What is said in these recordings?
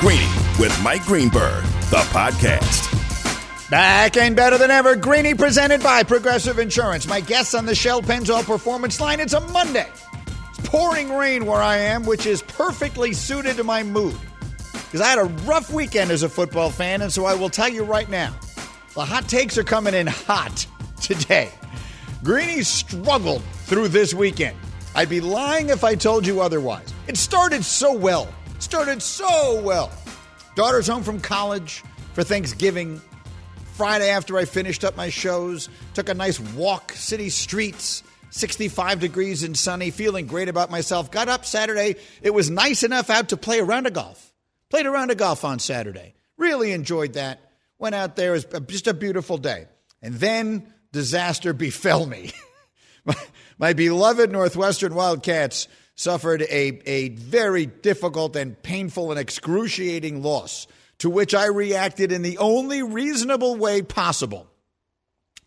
Greeny with Mike Greenberg, the podcast. Back and better than ever. Greeny presented by Progressive Insurance. My guests on the Shell Pennzoil Performance Line. It's a Monday. It's pouring rain where I am, which is perfectly suited to my mood. Because I had a rough weekend as a football fan, and so I will tell you right now, the hot takes are coming in hot today. Greeny struggled through this weekend. I'd be lying if I told you otherwise. It started so well. Daughter's home from college for Thanksgiving. Friday after I finished up my shows, took a nice walk, city streets, 65 degrees and sunny, feeling great about myself. Got up Saturday. It was nice enough out to play a round of golf. Played a round of golf on Saturday. Really enjoyed that. Went out there. It was just a beautiful day. And then disaster befell me. My beloved Northwestern Wildcats suffered a very difficult and painful and excruciating loss, to which I reacted in the only reasonable way possible.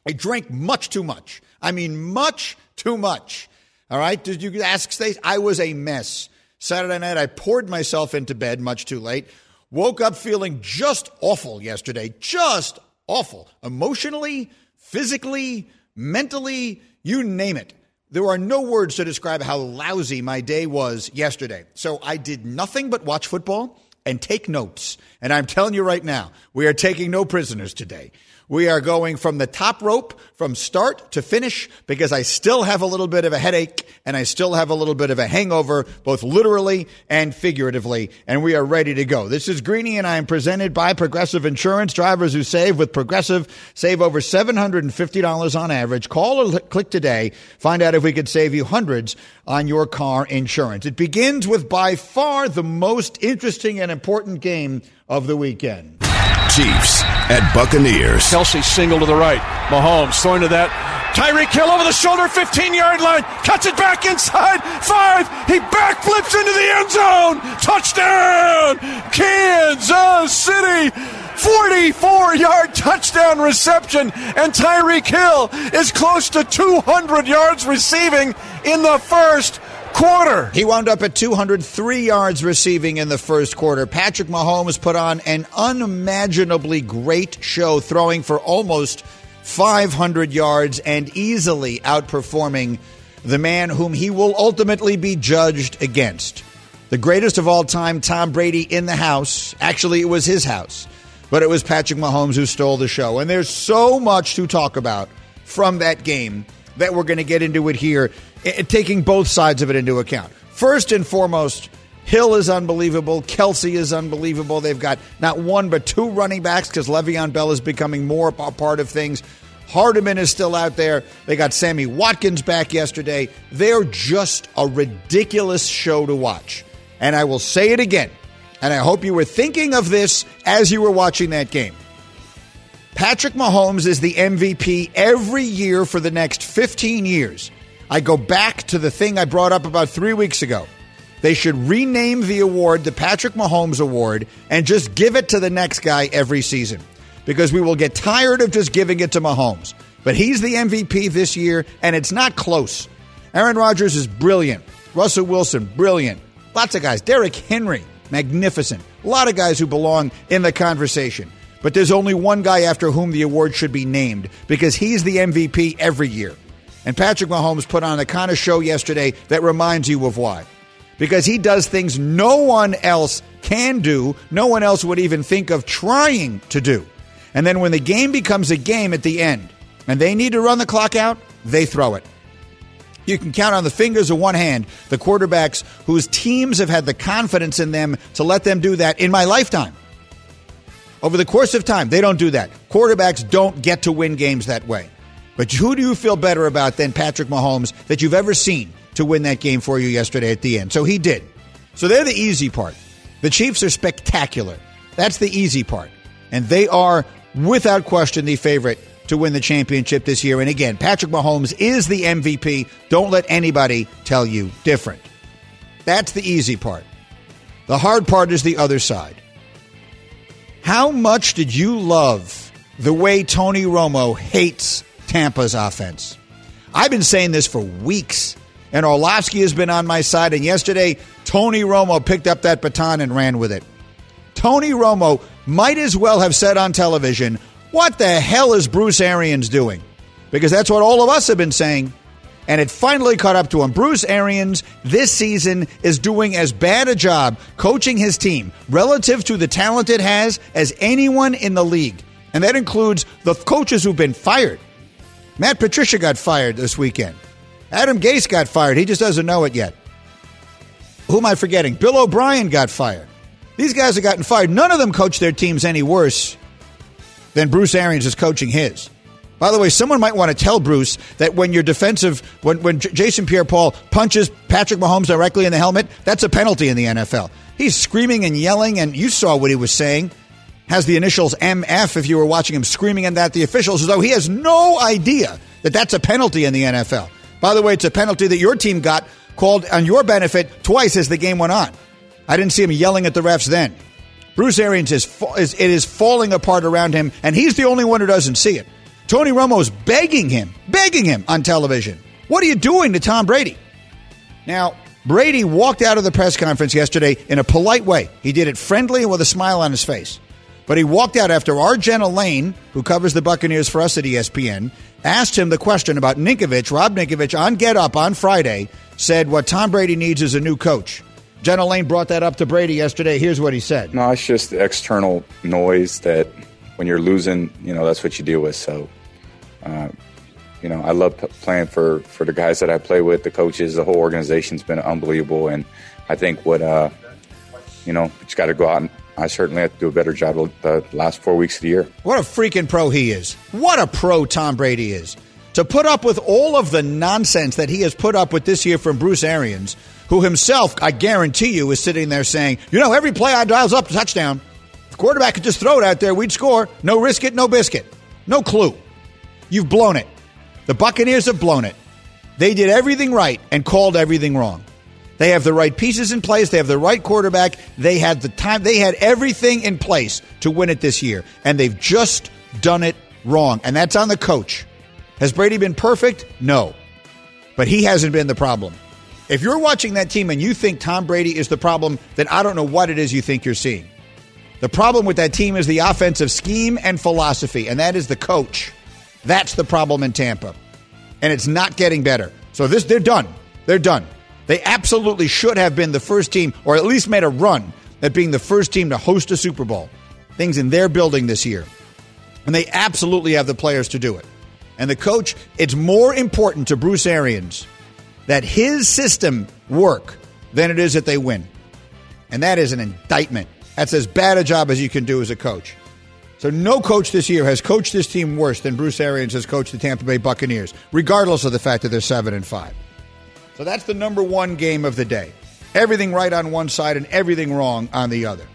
I drank much too much. I mean, much too much. All right? Did you ask Stace? I was a mess. Saturday night, I poured myself into bed much too late. Woke up feeling just awful yesterday. Just awful. Emotionally, physically, mentally, you name it. There are no words to describe how lousy my day was yesterday. So I did nothing but watch football and take notes. And I'm telling you right now, we are taking no prisoners today. We are going from the top rope, from start to finish, because I still have a little bit of a headache and I still have a little bit of a hangover, both literally and figuratively, and we are ready to go. This is Greeny, and I am presented by Progressive Insurance. Drivers who save with Progressive save over $750 on average. Call or click today. Find out if we could save you hundreds on your car insurance. It begins with by far the most interesting and important game of the weekend. Chiefs at Buccaneers. Kelsey single to the right. Mahomes throwing to that. Tyreek Hill over the shoulder, 15-yard line. Cuts it back inside. 5. He backflips into the end zone. Touchdown, Kansas City. 44-yard touchdown reception. And Tyreek Hill is close to 200 yards receiving in the first quarter. He wound up at 203 yards receiving in the first quarter. Patrick Mahomes put on an unimaginably great show, throwing for almost 500 yards and easily outperforming the man whom he will ultimately be judged against. The greatest of all time, Tom Brady, in the house. Actually, it was his house, but it was Patrick Mahomes who stole the show. And there's so much to talk about from that game that we're going to get into it here, taking both sides of it into account. First and foremost, Hill is unbelievable. Kelsey is unbelievable. They've got not one but two running backs because Le'Veon Bell is becoming more a part of things. Hardiman is still out there. They got Sammy Watkins back yesterday. They're just a ridiculous show to watch. And I will say it again, and I hope you were thinking of this as you were watching that game. Patrick Mahomes is the MVP every year for the next 15 years. I go back to the thing I brought up about 3 weeks ago. They should rename the award the Patrick Mahomes Award and just give it to the next guy every season, because we will get tired of just giving it to Mahomes. But he's the MVP this year, and it's not close. Aaron Rodgers is brilliant. Russell Wilson, brilliant. Lots of guys. Derrick Henry, magnificent. A lot of guys who belong in the conversation. But there's only one guy after whom the award should be named, because he's the MVP every year. And Patrick Mahomes put on the kind of show yesterday that reminds you of why. Because he does things no one else can do, no one else would even think of trying to do. And then when the game becomes a game at the end, and they need to run the clock out, they throw it. You can count on the fingers of one hand the quarterbacks whose teams have had the confidence in them to let them do that in my lifetime. Over the course of time, they don't do that. Quarterbacks don't get to win games that way. But who do you feel better about than Patrick Mahomes that you've ever seen to win that game for you yesterday at the end? So he did. So they're the easy part. The Chiefs are spectacular. That's the easy part. And they are, without question, the favorite to win the championship this year. And again, Patrick Mahomes is the MVP. Don't let anybody tell you different. That's the easy part. The hard part is the other side. How much did you love the way Tony Romo hates Tampa's offense? I've been saying this for weeks, and Orlovsky has been on my side, and yesterday Tony Romo picked up that baton and ran with it. Tony Romo might as well have said on television, what the hell is Bruce Arians doing? Because that's what all of us have been saying. And it finally caught up to him. Bruce Arians this season is doing as bad a job coaching his team relative to the talent it has as anyone in the league. And that includes the coaches who've been fired. Matt Patricia got fired this weekend. Adam Gase got fired. He just doesn't know it yet. Who am I forgetting? Bill O'Brien got fired. These guys have gotten fired. None of them coach their teams any worse than Bruce Arians is coaching his. By the way, someone might want to tell Bruce that when your defensive, when Jason Pierre-Paul punches Patrick Mahomes directly in the helmet, that's a penalty in the NFL. He's screaming and yelling, and you saw what he was saying. Has the initials MF if you were watching him screaming at the officials, as though he has no idea that that's a penalty in the NFL. By the way, it's a penalty that your team got called on your benefit twice as the game went on. I didn't see him yelling at the refs then. Bruce Arians is falling apart around him, and he's the only one who doesn't see it. Tony Romo's begging him on television. What are you doing to Tom Brady? Now, Brady walked out of the press conference yesterday in a polite way. He did it friendly and with a smile on his face. But he walked out after our Jenna Lane, who covers the Buccaneers for us at ESPN, asked him the question about Ninkovich. Rob Ninkovich on Get Up on Friday said what Tom Brady needs is a new coach. Jenna Lane brought that up to Brady yesterday. Here's what he said. No, it's just external noise that when you're losing, that's what you deal with. So, I love playing for the guys that I play with, the coaches, the whole organization's been unbelievable. And I think you just got to go out and I certainly have to do a better job of the last 4 weeks of the year. What a freaking pro he is. What a pro Tom Brady is. To put up with all of the nonsense that he has put up with this year from Bruce Arians, who himself, I guarantee you, is sitting there saying, every play I dials up, touchdown. The quarterback could just throw it out there. We'd score. No risk it, no biscuit. No clue. You've blown it. The Buccaneers have blown it. They did everything right and called everything wrong. They have the right pieces in place. They have the right quarterback. They had the time. They had everything in place to win it this year. And they've just done it wrong. And that's on the coach. Has Brady been perfect? No. But he hasn't been the problem. If you're watching that team and you think Tom Brady is the problem, then I don't know what it is you think you're seeing. The problem with that team is the offensive scheme and philosophy. And that is the coach. That's the problem in Tampa. And it's not getting better. So they're done. They're done. They absolutely should have been the first team, or at least made a run at being the first team to host a Super Bowl. Things in their building this year. And they absolutely have the players to do it. And the coach, it's more important to Bruce Arians that his system work than it is that they win. And that is an indictment. That's as bad a job as you can do as a coach. So no coach this year has coached this team worse than Bruce Arians has coached the Tampa Bay Buccaneers, regardless of the fact that they're 7-5. So that's the number one game of the day. Everything right on one side and everything wrong on the other.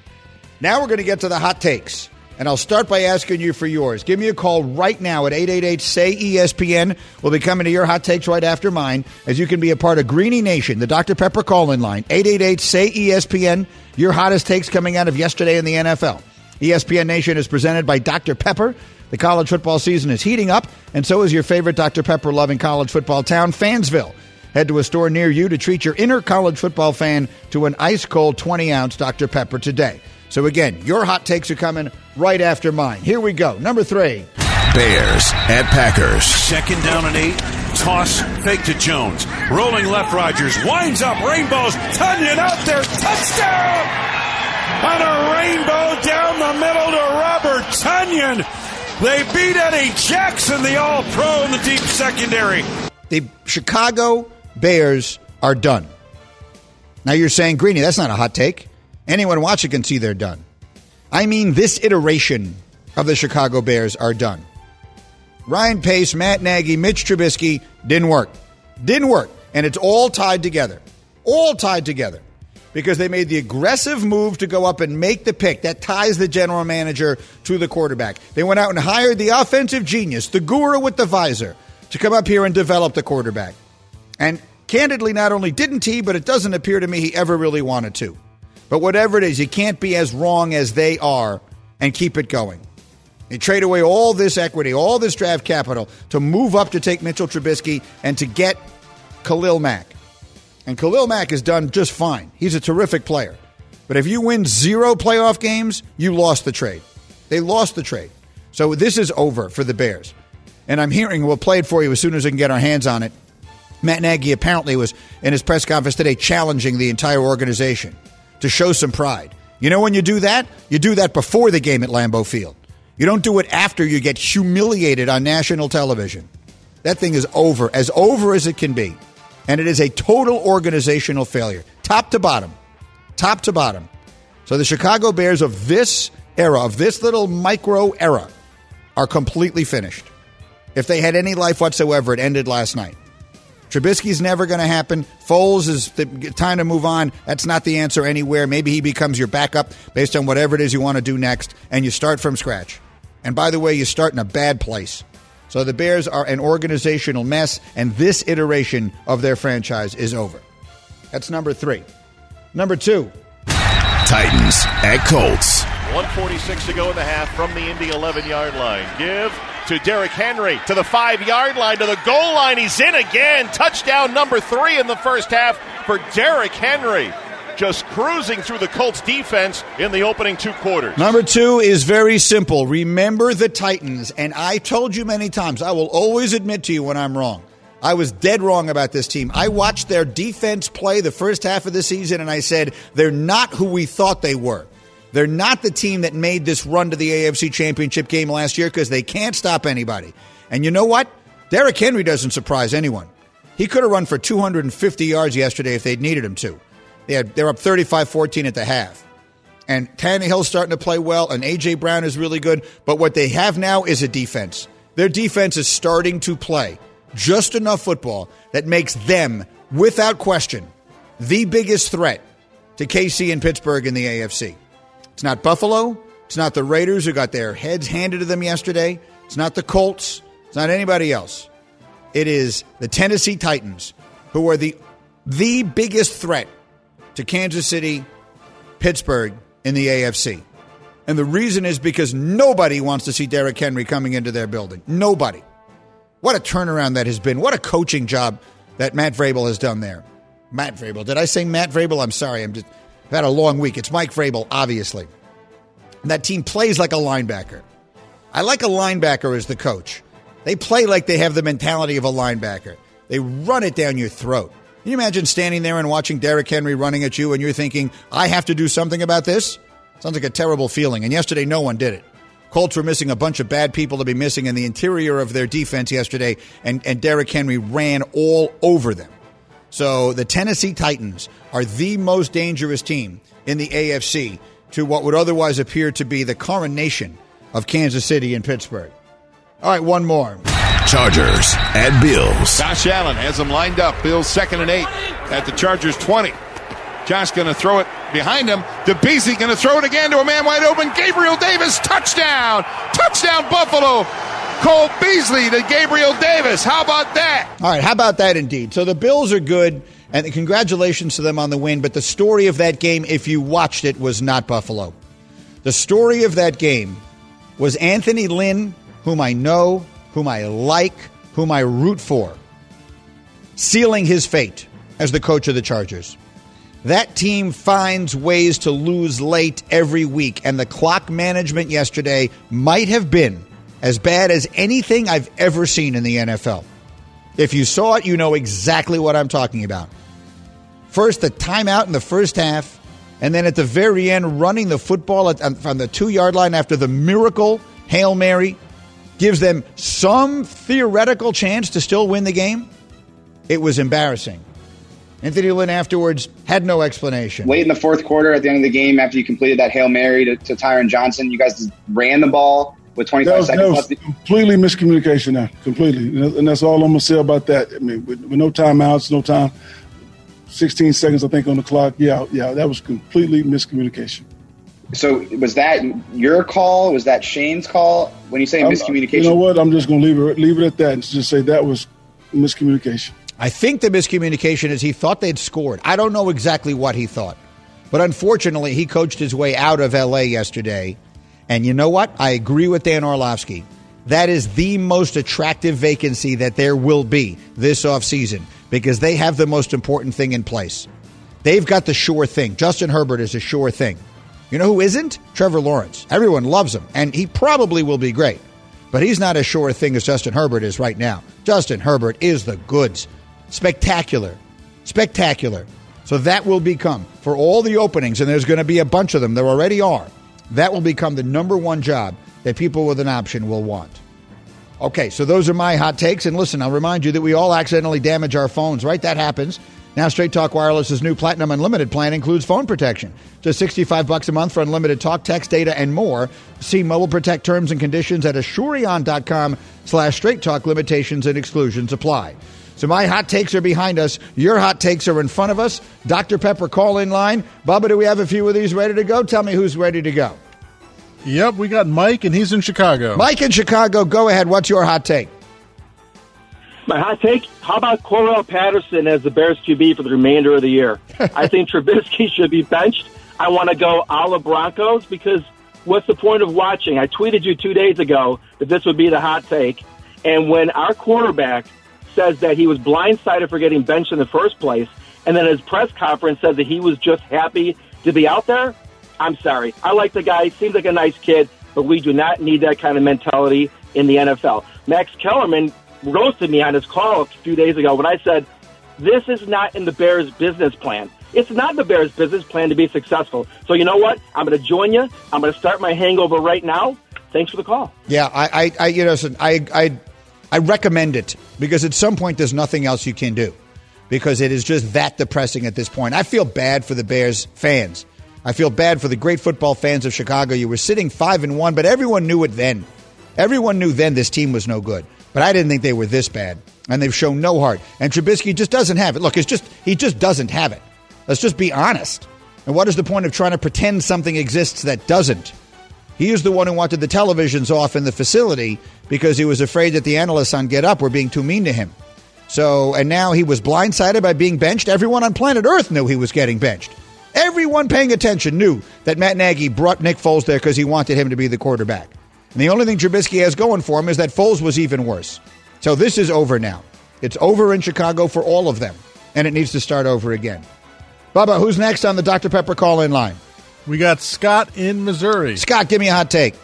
Now we're going to get to the hot takes. And I'll start by asking you for yours. Give me a call right now at 888-SAY-ESPN. We'll be coming to your hot takes right after mine, as you can be a part of Greeny Nation, the Dr. Pepper call-in line. 888-SAY-ESPN, your hottest takes coming out of yesterday in the NFL. ESPN Nation is presented by Dr. Pepper. The college football season is heating up, and so is your favorite Dr. Pepper-loving college football town, Fansville. Head to a store near you to treat your inner college football fan to an ice-cold 20-ounce Dr. Pepper today. So again, your hot takes are coming right after mine. Here we go. Number 3. Bears at Packers. 2nd down and 8. Toss fake to Jones. Rolling left, Rodgers. Winds up. Rainbows. Cutting it out there. Touchdown! On a rainbow down the middle to Robert Tonyan. They beat Eddie Jackson, the all-pro in the deep secondary. The Chicago Bears are done. Now you're saying, Greeny, that's not a hot take. Anyone watching can see they're done. I mean, this iteration of the Chicago Bears are done. Ryan Pace, Matt Nagy, Mitch Trubisky, didn't work. Didn't work. And it's all tied together. All tied together. Because they made the aggressive move to go up and make the pick. That ties the general manager to the quarterback. They went out and hired the offensive genius, the guru with the visor, to come up here and develop the quarterback. And candidly, not only didn't he, but it doesn't appear to me he ever really wanted to. But whatever it is, you can't be as wrong as they are and keep it going. They trade away all this equity, all this draft capital to move up to take Mitchell Trubisky and to get Khalil Mack. And Khalil Mack has done just fine. He's a terrific player. But if you win 0 playoff games, you lost the trade. They lost the trade. So this is over for the Bears. And I'm hearing, we'll play it for you as soon as we can get our hands on it. Matt Nagy apparently was in his press conference today challenging the entire organization to show some pride. You know when you do that before the game at Lambeau Field. You don't do it after you get humiliated on national television. That thing is over as it can be. And it is a total organizational failure, top to bottom. Top to bottom. So the Chicago Bears of this era, of this little micro era, are completely finished. If they had any life whatsoever, it ended last night. Trubisky's never going to happen. Foles is time to move on. That's not the answer anywhere. Maybe he becomes your backup based on whatever it is you want to do next, and you start from scratch. And by the way, you start in a bad place. So the Bears are an organizational mess, and this iteration of their franchise is over. That's number 3. Number 2. Titans at Colts. 1:46 to go in the half from the Indy 11-yard line. Give to Derrick Henry, to the 5-yard line, to the goal line. He's in again. Touchdown number 3 in the first half for Derrick Henry. Just cruising through the Colts defense in the opening 2 quarters. Number 2 is very simple. Remember the Titans. And I told you many times, I will always admit to you when I'm wrong. I was dead wrong about this team. I watched their defense play the first half of the season, and I said, they're not who we thought they were. They're not the team that made this run to the AFC Championship game last year because they can't stop anybody. And you know what? Derrick Henry doesn't surprise anyone. He could have run for 250 yards yesterday if they'd needed him to. They're up 35-14 at the half. And Tannehill's starting to play well, and A.J. Brown is really good. But what they have now is a defense. Their defense is starting to play just enough football that makes them, without question, the biggest threat to KC and Pittsburgh in the AFC. It's not Buffalo. It's not the Raiders who got their heads handed to them yesterday. It's not the Colts. It's not anybody else. It is the Tennessee Titans, who are the biggest threat to Kansas City, Pittsburgh in the AFC. And the reason is because nobody wants to see Derrick Henry coming into their building. Nobody. What a turnaround that has been. What a coaching job that Matt Vrabel has done there. Matt Vrabel. Did I say Matt Vrabel? I'm sorry. I've had a long week. It's Mike Vrabel, obviously. And that team plays like a linebacker. I like a linebacker as the coach. They play like they have the mentality of a linebacker. They run it down your throat. Can you imagine standing there and watching Derrick Henry running at you and you're thinking, I have to do something about this? Sounds like a terrible feeling. And yesterday, no one did it. Colts were missing a bunch of bad people to be missing in the interior of their defense yesterday, and Derrick Henry ran all over them. So the Tennessee Titans are the most dangerous team in the AFC to what would otherwise appear to be the coronation of Kansas City and Pittsburgh. All right, one more. Chargers at Bills. Josh Allen has them lined up. Bills 2nd and 8 at the Chargers 20. Josh going to throw it behind him. DeBeese going to throw it again to a man wide open. Gabriel Davis, touchdown! Touchdown, Buffalo! Cole Beasley to Gabriel Davis. How about that? All right, how about that indeed? So the Bills are good, and congratulations to them on the win, but the story of that game, if you watched it, was not Buffalo. The story of that game was Anthony Lynn, whom I know, whom I like, whom I root for, sealing his fate as the coach of the Chargers. That team finds ways to lose late every week, and the clock management yesterday might have been as bad as anything I've ever seen in the NFL. If you saw it, you know exactly what I'm talking about. First, the timeout in the first half, and then at the very end, running the football from the 2-yard line after the miracle Hail Mary gives them some theoretical chance to still win the game. It was embarrassing. Anthony Lynn afterwards had no explanation. Late in the 4th quarter, at the end of the game, after you completed that Hail Mary to Tyron Johnson, you guys just ran the ball with 25 seconds left. Completely miscommunication now, completely. And that's all I'm going to say about that. I mean, with no timeouts, no time, 16 seconds, I think, on the clock. Yeah, that was completely miscommunication. So was that your call? Was that Shane's call? When you say miscommunication? You know what? I'm just going to leave it at that and just say that was miscommunication. I think the miscommunication is he thought they'd scored. I don't know exactly what he thought. But unfortunately, he coached his way out of L.A. yesterday. And you know what? I agree with Dan Orlovsky. That is the most attractive vacancy that there will be this offseason because they have the most important thing in place. They've got the sure thing. Justin Herbert is a sure thing. You know who isn't? Trevor Lawrence. Everyone loves him, and he probably will be great. But he's not as sure a thing as Justin Herbert is right now. Justin Herbert is the goods. Spectacular. Spectacular. So that will become, for all the openings, and there's going to be a bunch of them, there already are, that will become the number one job that people with an option will want. Okay, so those are my hot takes. And listen, I'll remind you that we all accidentally damage our phones, right? That happens. Now, Straight Talk Wireless's new Platinum Unlimited plan includes phone protection. Just $65 a month for unlimited talk, text, data, and more. See Mobile Protect terms and conditions at Asurion.com/Straight Talk. Limitations and exclusions apply. So my hot takes are behind us. Your hot takes are in front of us. Dr. Pepper call-in line. Bubba, do we have a few of these ready to go? Tell me who's ready to go. Yep, we got Mike, and he's in Chicago. Mike in Chicago, go ahead. What's your hot take? My hot take, how about Cordarrelle Patterson as the Bears QB for the remainder of the year? I think Trubisky should be benched. I want to go a la Broncos because what's the point of watching? I tweeted you 2 days ago that this would be the hot take. And when our quarterback says that he was blindsided for getting benched in the first place, and then his press conference says that he was just happy to be out there, I'm sorry. I like the guy. He seems like a nice kid, but we do not need that kind of mentality in the NFL. Max Kellerman roasted me on his call a few days ago when I said, this is not in the Bears' business plan. It's not in the Bears' business plan to be successful. So you know what? I'm going to join you. I'm going to start my hangover right now. Thanks for the call. Yeah, I recommend it because at some point there's nothing else you can do because it is just that depressing at this point. I feel bad for the Bears fans. I feel bad for the great football fans of Chicago. You were sitting 5-1, but everyone knew it then. Everyone knew then this team was no good. But I didn't think they were this bad, and they've shown no heart. And Trubisky just doesn't have it. Look, he just doesn't have it. Let's just be honest. And what is the point of trying to pretend something exists that doesn't? He is the one who wanted the televisions off in the facility because he was afraid that the analysts on Get Up were being too mean to him. So, and now he was blindsided by being benched. Everyone on planet Earth knew he was getting benched. Everyone paying attention knew that Matt Nagy brought Nick Foles there because he wanted him to be the quarterback. And the only thing Trubisky has going for him is that Foles was even worse. So this is over now. It's over in Chicago for all of them, and it needs to start over again. Bubba, who's next on the Dr. Pepper call-in line? We got Scott in Missouri. Scott, give me a hot take.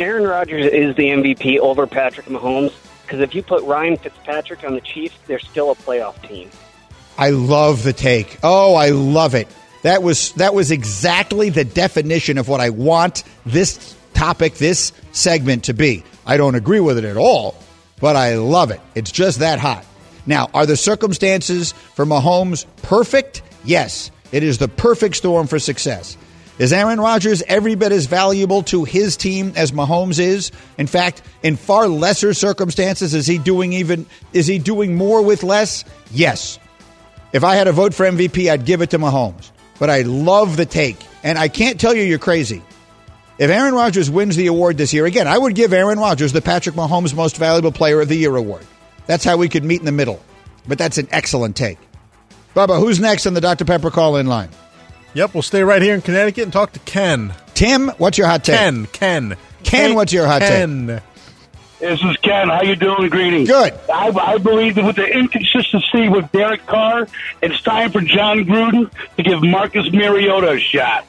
Aaron Rodgers is the MVP over Patrick Mahomes, because if you put Ryan Fitzpatrick on the Chiefs, they're still a playoff team. I love the take. Oh, I love it. That was exactly the definition of what I want this topic, this segment to be. I don't agree with it at all, but I love it. It's just that hot. Now, are the circumstances for Mahomes perfect? Yes. It is the perfect storm for success. Is Aaron Rodgers every bit as valuable to his team as Mahomes is? In fact, in far lesser circumstances, is he doing more with less? Yes. If I had a vote for MVP, I'd give it to Mahomes. But I love the take, and I can't tell you're crazy. If Aaron Rodgers wins the award this year, again, I would give Aaron Rodgers the Patrick Mahomes Most Valuable Player of the Year award. That's how we could meet in the middle. But that's an excellent take. Bubba, who's next on the Dr. Pepper call-in line? Yep, we'll stay right here in Connecticut and talk to Ken. Tim, what's your hot take? Ken, what's your hot take? This is Ken. How you doing, Greeny? Good. I believe that with the inconsistency with Derek Carr, it's time for John Gruden to give Marcus Mariota a shot.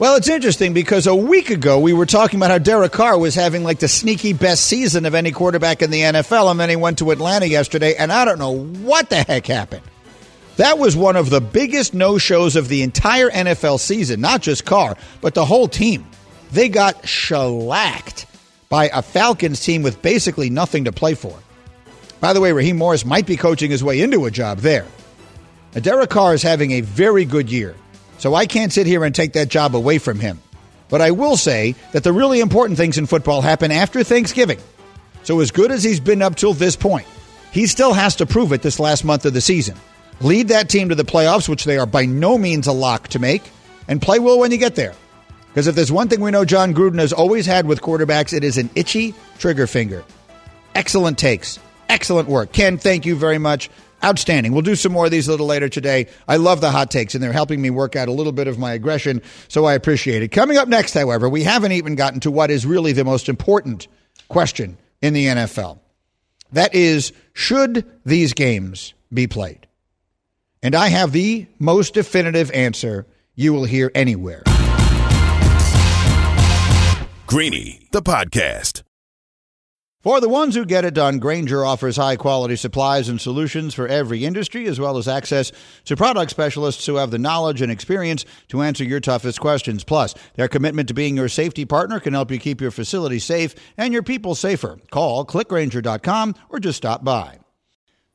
Well, it's interesting because a week ago we were talking about how Derek Carr was having like the sneaky best season of any quarterback in the NFL, and then he went to Atlanta yesterday, and I don't know what the heck happened. That was one of the biggest no-shows of the entire NFL season, not just Carr, but the whole team. They got shellacked by a Falcons team with basically nothing to play for. By the way, Raheem Morris might be coaching his way into a job there. Now, Derek Carr is having a very good year, so I can't sit here and take that job away from him. But I will say that the really important things in football happen after Thanksgiving. So as good as he's been up till this point, he still has to prove it this last month of the season. Lead that team to the playoffs, which they are by no means a lock to make, and play well when you get there. Because if there's one thing we know John Gruden has always had with quarterbacks, it is an itchy trigger finger. Excellent takes. Excellent work. Ken, thank you very much. Outstanding. We'll do some more of these a little later today. I love the hot takes, and they're helping me work out a little bit of my aggression, so I appreciate it. Coming up next, however, we haven't even gotten to what is really the most important question in the NFL. That is, should these games be played? And I have the most definitive answer you will hear anywhere. Greeny, the podcast. For the ones who get it done, Grainger offers high-quality supplies and solutions for every industry, as well as access to product specialists who have the knowledge and experience to answer your toughest questions. Plus, their commitment to being your safety partner can help you keep your facility safe and your people safer. Call, clickgrainger.com, or just stop by.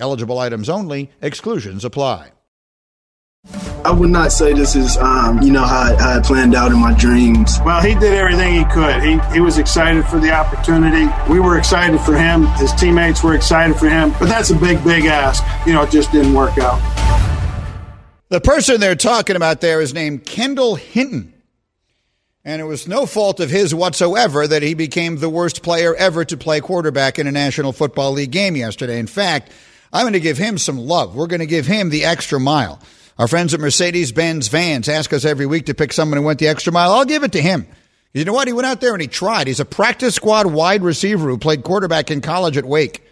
Eligible items only. Exclusions apply. I would not say this is, how I planned out in my dreams. Well, he did everything he could. He was excited for the opportunity. We were excited for him. His teammates were excited for him. But that's a big, big ask. It just didn't work out. The person they're talking about there is named Kendall Hinton. And it was no fault of his whatsoever that he became the worst player ever to play quarterback in a National Football League game yesterday. In fact, I'm going to give him some love. We're going to give him the extra mile. Our friends at Mercedes-Benz Vans ask us every week to pick someone who went the extra mile. I'll give it to him. You know what? He went out there and he tried. He's a practice squad wide receiver who played quarterback in college at Wake.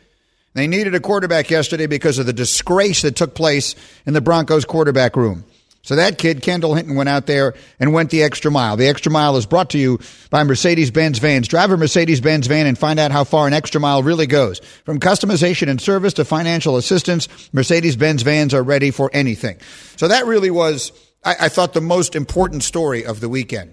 They needed a quarterback yesterday because of the disgrace that took place in the Broncos quarterback room. So that kid, Kendall Hinton, went out there and went the extra mile. The extra mile is brought to you by Mercedes-Benz Vans. Drive a Mercedes-Benz van and find out how far an extra mile really goes. From customization and service to financial assistance, Mercedes-Benz Vans are ready for anything. So that really was, I thought, the most important story of the weekend.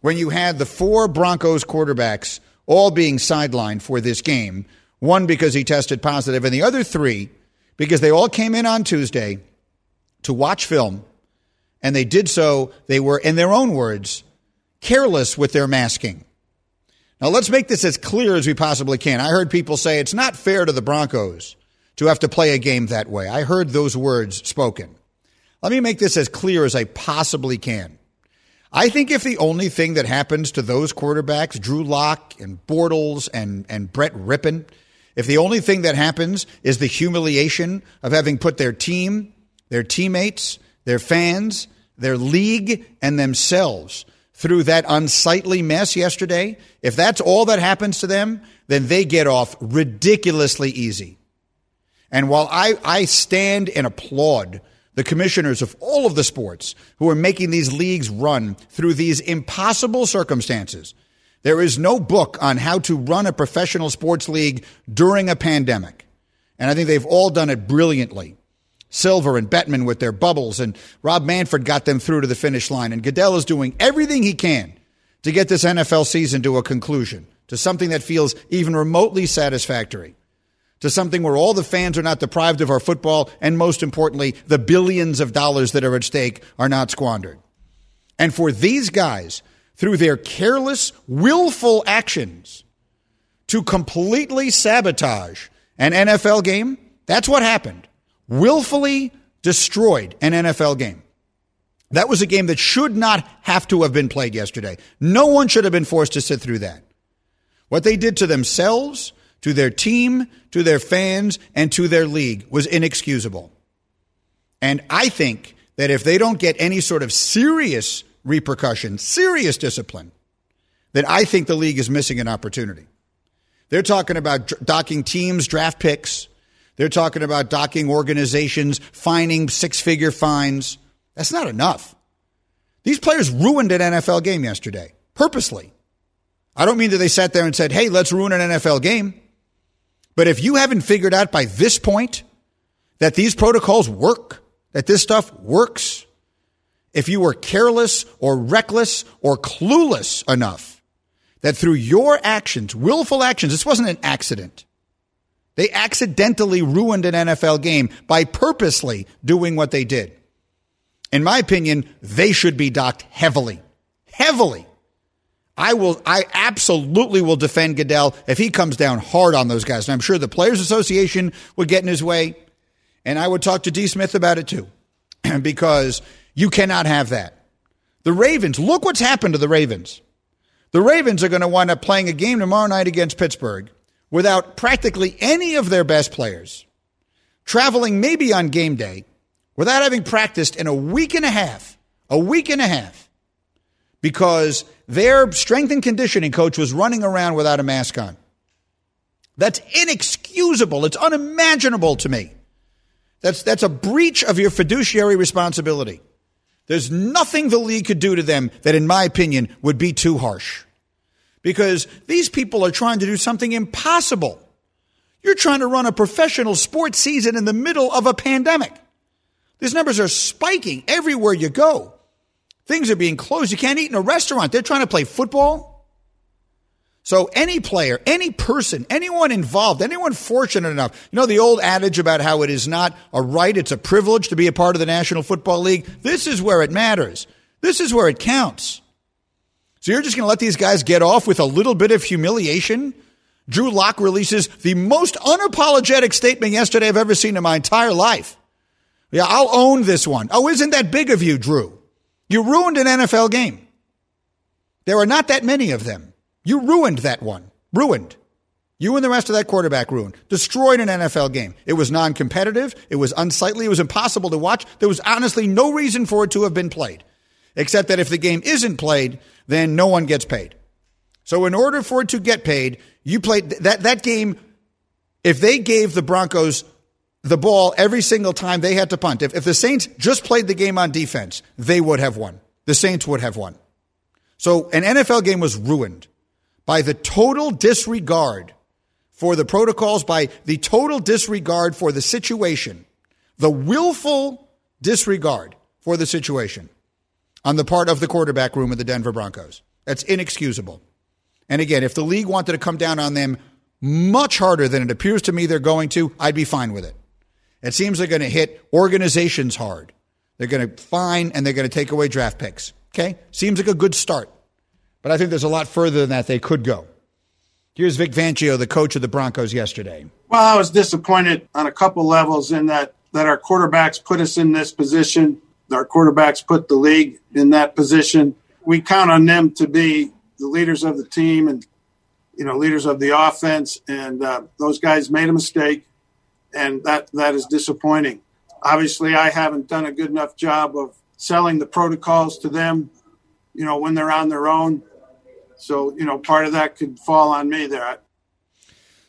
When you had the four Broncos quarterbacks all being sidelined for this game, one because he tested positive, and the other three because they all came in on Tuesday to watch film. And they did so, they were, in their own words, careless with their masking. Now, let's make this as clear as we possibly can. I heard people say it's not fair to the Broncos to have to play a game that way. I heard those words spoken. Let me make this as clear as I possibly can. I think if the only thing that happens to those quarterbacks, Drew Lock and Bortles and Brett Rippon, if the only thing that happens is the humiliation of having put their team, their teammates, their fans, their league, and themselves through that unsightly mess yesterday, if that's all that happens to them, then they get off ridiculously easy. And while I stand and applaud the commissioners of all of the sports who are making these leagues run through these impossible circumstances, there is no book on how to run a professional sports league during a pandemic. And I think they've all done it brilliantly. Silver and Bettman with their bubbles, and Rob Manfred got them through to the finish line. And Goodell is doing everything he can to get this NFL season to a conclusion, to something that feels even remotely satisfactory, to something where all the fans are not deprived of our football, and most importantly, the billions of dollars that are at stake are not squandered. And for these guys, through their careless, willful actions, to completely sabotage an NFL game, that's what happened. Willfully destroyed an NFL game. That was a game that should not have to have been played yesterday. No one should have been forced to sit through that. What they did to themselves, to their team, to their fans, and to their league was inexcusable. And I think that if they don't get any sort of serious repercussion, serious discipline, then I think the league is missing an opportunity. They're talking about docking teams, draft picks. They're talking about docking organizations, fining six-figure fines. That's not enough. These players ruined an NFL game yesterday, purposely. I don't mean that they sat there and said, hey, let's ruin an NFL game. But if you haven't figured out by this point that these protocols work, that this stuff works, if you were careless or reckless or clueless enough that through your actions, willful actions, this wasn't an accident. They accidentally ruined an NFL game by purposely doing what they did. In my opinion, they should be docked heavily. Heavily. I absolutely will defend Goodell if he comes down hard on those guys. And I'm sure the Players Association would get in his way. And I would talk to D. Smith about it too, because you cannot have that. The Ravens, look what's happened to the Ravens. The Ravens are going to wind up playing a game tomorrow night against Pittsburgh without practically any of their best players, traveling maybe on game day, without having practiced in a week and a half, because their strength and conditioning coach was running around without a mask on. That's inexcusable. It's unimaginable to me. That's a breach of your fiduciary responsibility. There's nothing the league could do to them that, in my opinion, would be too harsh, because these people are trying to do something impossible. You're trying to run a professional sports season in the middle of a pandemic. These numbers are spiking everywhere you go. Things are being closed. You can't eat in a restaurant. They're trying to play football. So any player, any person, anyone involved, anyone fortunate enough, you know the old adage about how it is not a right, it's a privilege to be a part of the National Football League? This is where it matters. This is where it counts. So you're just going to let these guys get off with a little bit of humiliation? Drew Lock releases the most unapologetic statement yesterday I've ever seen in my entire life. Yeah, I'll own this one. Oh, isn't that big of you, Drew? You ruined an NFL game. There are not that many of them. You ruined that one. Ruined. You and the rest of that quarterback ruined. Destroyed an NFL game. It was non-competitive. It was unsightly. It was impossible to watch. There was honestly no reason for it to have been played, except that if the game isn't played, then no one gets paid. So in order for it to get paid, you played that game. If they gave the Broncos the ball every single time they had to punt, if the Saints just played the game on defense, they would have won. The Saints would have won. So an NFL game was ruined by the total disregard for the protocols, by the total disregard for the situation, the willful disregard for the situation on the part of the quarterback room of the Denver Broncos. That's inexcusable. And again, if the league wanted to come down on them much harder than it appears to me they're going to, I'd be fine with it. It seems they're going to hit organizations hard. They're going to fine, and they're going to take away draft picks. Okay? Seems like a good start. But I think there's a lot further than that they could go. Here's Vic Fangio, the coach of the Broncos, yesterday. Well, I was disappointed on a couple levels in that our quarterbacks put us in this position. Our quarterbacks put the league in that position. We count on them to be the leaders of the team and, you know, leaders of the offense. And those guys made a mistake. And that is disappointing. Obviously, I haven't done a good enough job of selling the protocols to them, you know, when they're on their own. So, you know, part of that could fall on me there.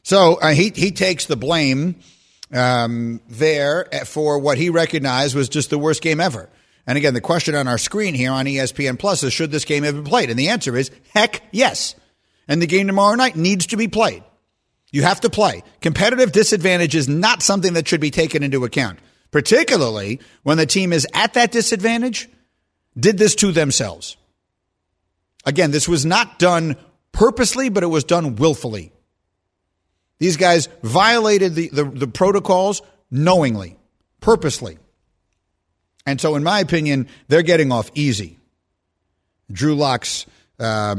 So he takes the blame there for what he recognized was just the worst game ever. And again, the question on our screen here on ESPN Plus is, should this game have been played? And the answer is, heck, yes. And the game tomorrow night needs to be played. You have to play. Competitive disadvantage is not something that should be taken into account, particularly when the team is at that disadvantage, did this to themselves. Again, this was not done purposely, but it was done willfully. These guys violated the protocols knowingly, purposely. And so, in my opinion, they're getting off easy. Drew Lock's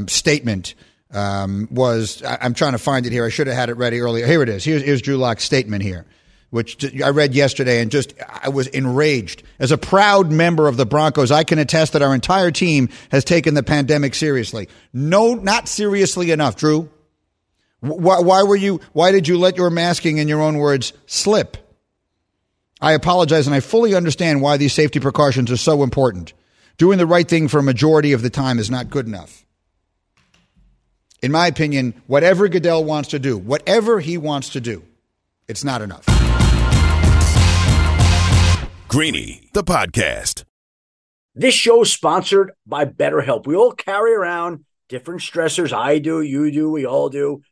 statement was, I'm trying to find it here. I should have had it ready earlier. Here it is. Here's Drew Lock's statement here, which I read yesterday, and I was enraged. As a proud member of the Broncos, I can attest that our entire team has taken the pandemic seriously. No, not seriously enough, Drew. Why did you let your masking, in your own words, slip? I apologize, and I fully understand why these safety precautions are so important. Doing the right thing for a majority of the time is not good enough. In my opinion, whatever Goodell wants to do, whatever he wants to do, it's not enough. Greeny, the podcast. This show is sponsored by BetterHelp. We all carry around different stressors. I do, you do, we all do,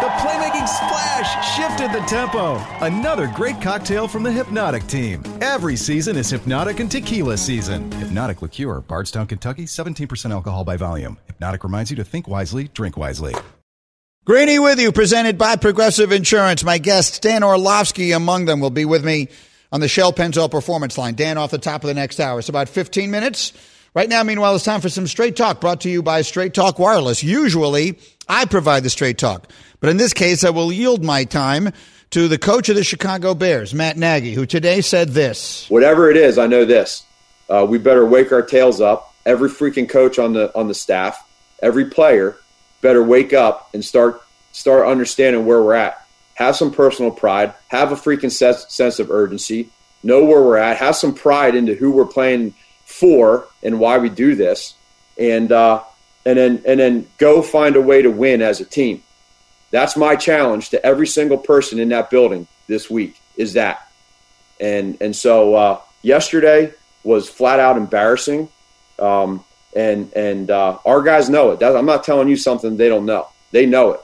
The playmaking splash shifted the tempo. Another great cocktail from the Hypnotic team. Every season is Hypnotic and Tequila season. Hypnotic Liqueur, Bardstown, Kentucky, 17% alcohol by volume. Hypnotic reminds you to think wisely, drink wisely. Greeny with you, presented by Progressive Insurance. My guest, Dan Orlovsky, among them, will be with me on the Shell Pentel Performance Line. Dan, off the top of the next hour. It's about 15 minutes. Right now, meanwhile, it's time for some Straight Talk, brought to you by Straight Talk Wireless. Usually, I provide the Straight Talk, but in this case, I will yield my time to the coach of the Chicago Bears, Matt Nagy, who today said this. Whatever it is, I know this. We better wake our tails up. Every freaking coach on the staff, every player, better wake up and start understanding where we're at. Have some personal pride. Have a freaking sense of urgency. Know where we're at. Have some pride into who we're playing for and why we do this. And then go find a way to win as a team. That's my challenge to every single person in that building this week, is that. And so yesterday was flat out embarrassing. And our guys know it. I'm not telling you something they don't know. They know it.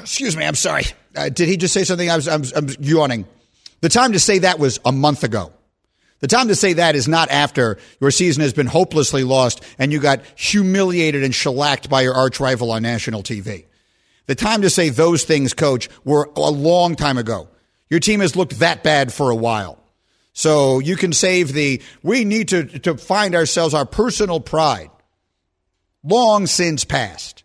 Excuse me. I'm sorry. Did he just say something? I'm yawning. The time to say that was a month ago. The time to say that is not after your season has been hopelessly lost and you got humiliated and shellacked by your arch rival on national TV. The time to say those things, Coach, were a long time ago. Your team has looked that bad for a while. So you can save we need to find ourselves our personal pride. Long since past.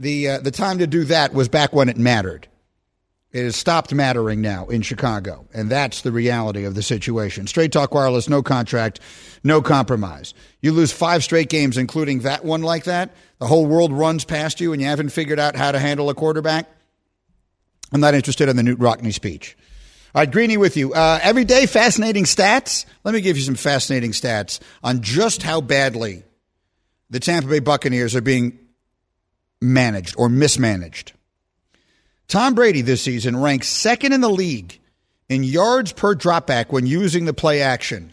The time to do that was back when it mattered. It has stopped mattering now in Chicago. And that's the reality of the situation. Straight Talk Wireless, no contract, no compromise. You lose 5 straight games, including that one like that. The whole world runs past you and you haven't figured out how to handle a quarterback. I'm not interested in the Newt Rockne speech. All right, Greeny with you. Every day, fascinating stats. Let me give you some fascinating stats on just how badly the Tampa Bay Buccaneers are being managed or mismanaged. Tom Brady this season ranks second in the league in yards per dropback when using the play action.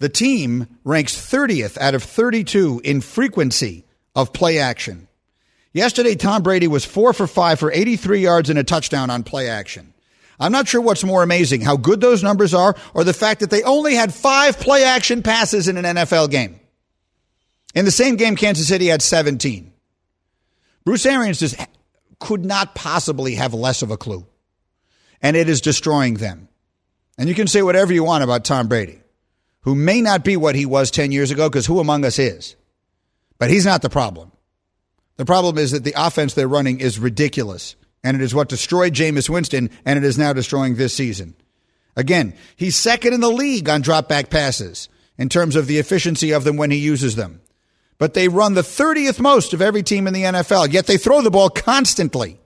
The team ranks 30th out of 32 in frequency of play action. Yesterday, Tom Brady was 4 for 5 for 83 yards and a touchdown on play action. I'm not sure what's more amazing, how good those numbers are or the fact that they only had 5 play-action passes in an NFL game. In the same game, Kansas City had 17. Bruce Arians just could not possibly have less of a clue. And it is destroying them. And you can say whatever you want about Tom Brady, who may not be what he was 10 years ago, because who among us is? But he's not the problem. The problem is that the offense they're running is ridiculous. And it is what destroyed Jameis Winston, and it is now destroying this season. Again, he's second in the league on drop-back passes in terms of the efficiency of them when he uses them. But they run the 30th most of every team in the NFL, yet they throw the ball constantly.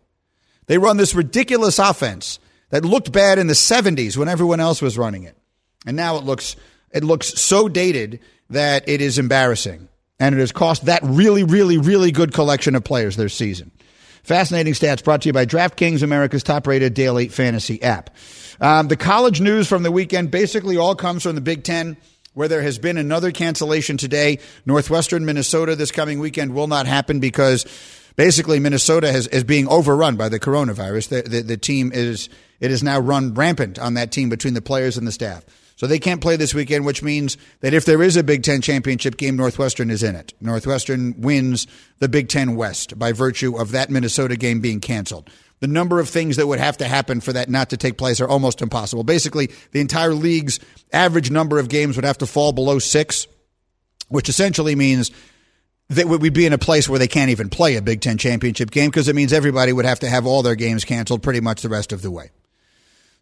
They run this ridiculous offense that looked bad in the 70s when everyone else was running it. And now it looks so dated that it is embarrassing. And it has cost that really, really, really good collection of players their season. Fascinating stats brought to you by DraftKings, America's top-rated daily fantasy app. The college news from the weekend basically all comes from the Big Ten, where there has been another cancellation today. Northwestern, Minnesota this coming weekend will not happen because basically Minnesota is being overrun by the coronavirus. The team is now run rampant on that team between the players and the staff. So they can't play this weekend, which means that if there is a Big Ten championship game, Northwestern is in it. Northwestern wins the Big Ten West by virtue of that Minnesota game being canceled. The number of things that would have to happen for that not to take place are almost impossible. Basically, the entire league's average number of games would have to fall below 6, which essentially means that we'd be in a place where they can't even play a Big Ten championship game, because it means everybody would have to have all their games canceled pretty much the rest of the way.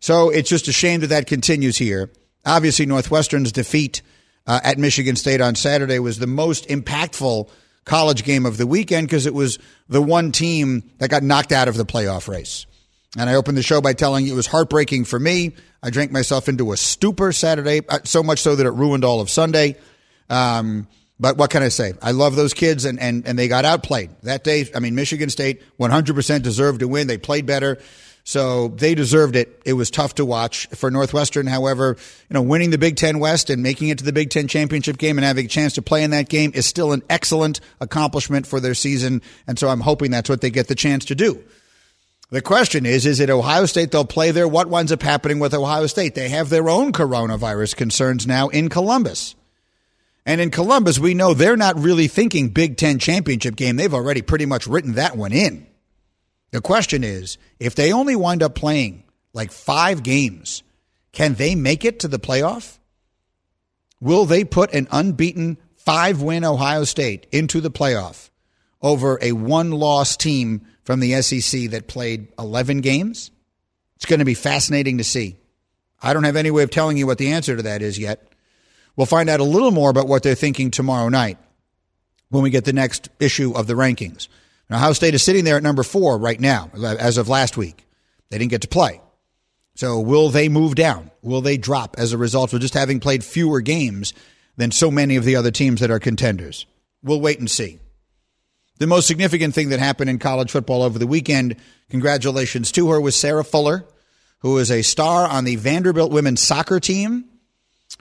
So it's just a shame that that continues here. Obviously, Northwestern's defeat at Michigan State on Saturday was the most impactful college game of the weekend, because it was the one team that got knocked out of the playoff race. And I opened the show by telling you it was heartbreaking for me. I drank myself into a stupor Saturday, so much so that it ruined all of Sunday. But what can I say? I love those kids, and they got outplayed. That day, I mean, Michigan State 100% deserved to win. They played better, so they deserved it. It was tough to watch. For Northwestern, however, you know, winning the Big Ten West and making it to the Big Ten championship game and having a chance to play in that game is still an excellent accomplishment for their season, and so I'm hoping that's what they get the chance to do. The question is it Ohio State they'll play there? What winds up happening with Ohio State? They have their own coronavirus concerns now in Columbus. And in Columbus, we know they're not really thinking Big Ten championship game. They've already pretty much written that one in. The question is, if they only wind up playing like 5 games, can they make it to the playoff? Will they put an unbeaten 5-win Ohio State into the playoff over a 1-loss team from the SEC that played 11 games? It's going to be fascinating to see. I don't have any way of telling you what the answer to that is yet. We'll find out a little more about what they're thinking tomorrow night when we get the next issue of the rankings. Now, Ohio State is sitting there at number 4 right now, as of last week. They didn't get to play. So will they move down? Will they drop as a result of just having played fewer games than so many of the other teams that are contenders? We'll wait and see. The most significant thing that happened in college football over the weekend, congratulations to her, was Sarah Fuller, who is a star on the Vanderbilt women's soccer team,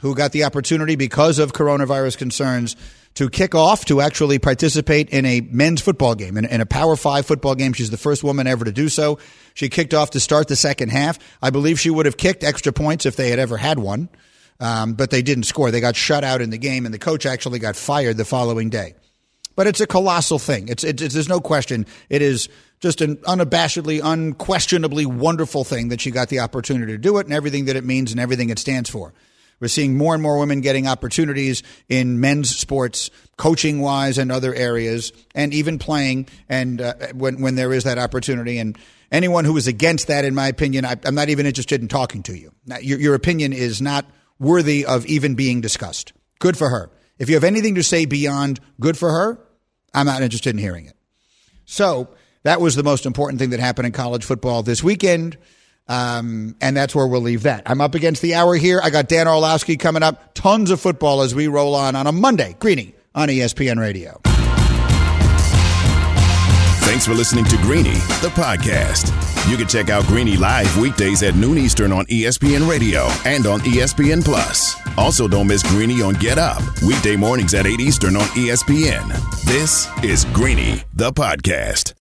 who got the opportunity because of coronavirus concerns to kick off, to actually participate in a men's football game, in a Power 5 football game. She's the first woman ever to do so. She kicked off to start the second half. I believe she would have kicked extra points if they had ever had one, but they didn't score. They got shut out in the game, and the coach actually got fired the following day. But it's a colossal thing. There's no question. It is just an unabashedly, unquestionably wonderful thing that she got the opportunity to do it, and everything that it means and everything it stands for. We're seeing more and more women getting opportunities in men's sports, coaching-wise and other areas, and even playing, and when there is that opportunity. And anyone who is against that, in my opinion, I'm not even interested in talking to you. Now, your opinion is not worthy of even being discussed. Good for her. If you have anything to say beyond good for her, I'm not interested in hearing it. So that was the most important thing that happened in college football this weekend. And that's where we'll leave that. I'm up against the hour here. I got Dan Orlovsky coming up. Tons of football as we roll on a Monday. Greeny on ESPN Radio. Thanks for listening to Greeny, the podcast. You can check out Greeny live weekdays at noon Eastern on ESPN Radio and on ESPN+. Also, don't miss Greeny on Get Up, weekday mornings at 8 Eastern on ESPN. This is Greeny, the podcast.